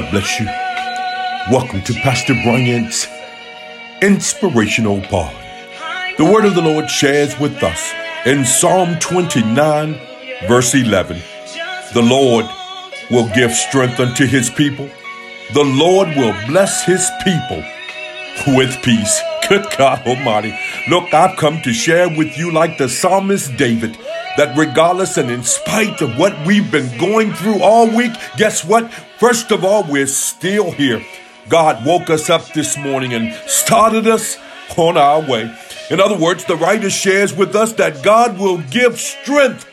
God bless you. Welcome to Pastor Bryant's Inspirational Pod. The word of the Lord shares with us in Psalm 29, verse 11. The Lord will give strength unto his people. The Lord will bless his people with peace. Good God Almighty. Look, I've come to share with you, like the psalmist David, that regardless and in spite of what we've been going through all week, guess what? First of all, we're still here. God woke us up this morning and started us on our way. In other words, the writer shares with us that God will give strength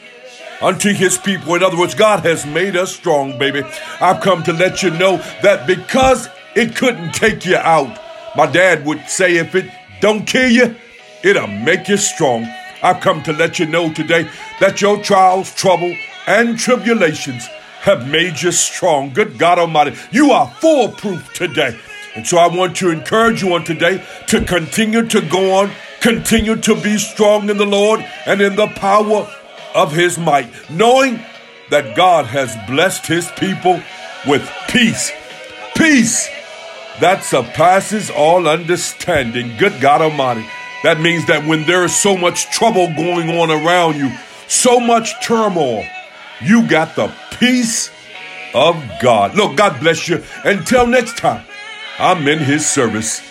unto his people. In other words, God has made us strong, baby. I've come to let you know that because it couldn't take you out, my dad would say, if it don't kill you, it'll make you strong. I've come to let you know today that your trials, trouble, and tribulations have made you strong. Good God Almighty, you are foolproof today. And so I want to encourage you on today to continue to go on, continue to be strong in the Lord and in the power of his might, knowing that God has blessed his people with peace. Peace that surpasses all understanding. Good God Almighty. That means that when there is so much trouble going on around you, so much turmoil, you got the peace of God. Look, God bless you. Until next time, I'm in his service.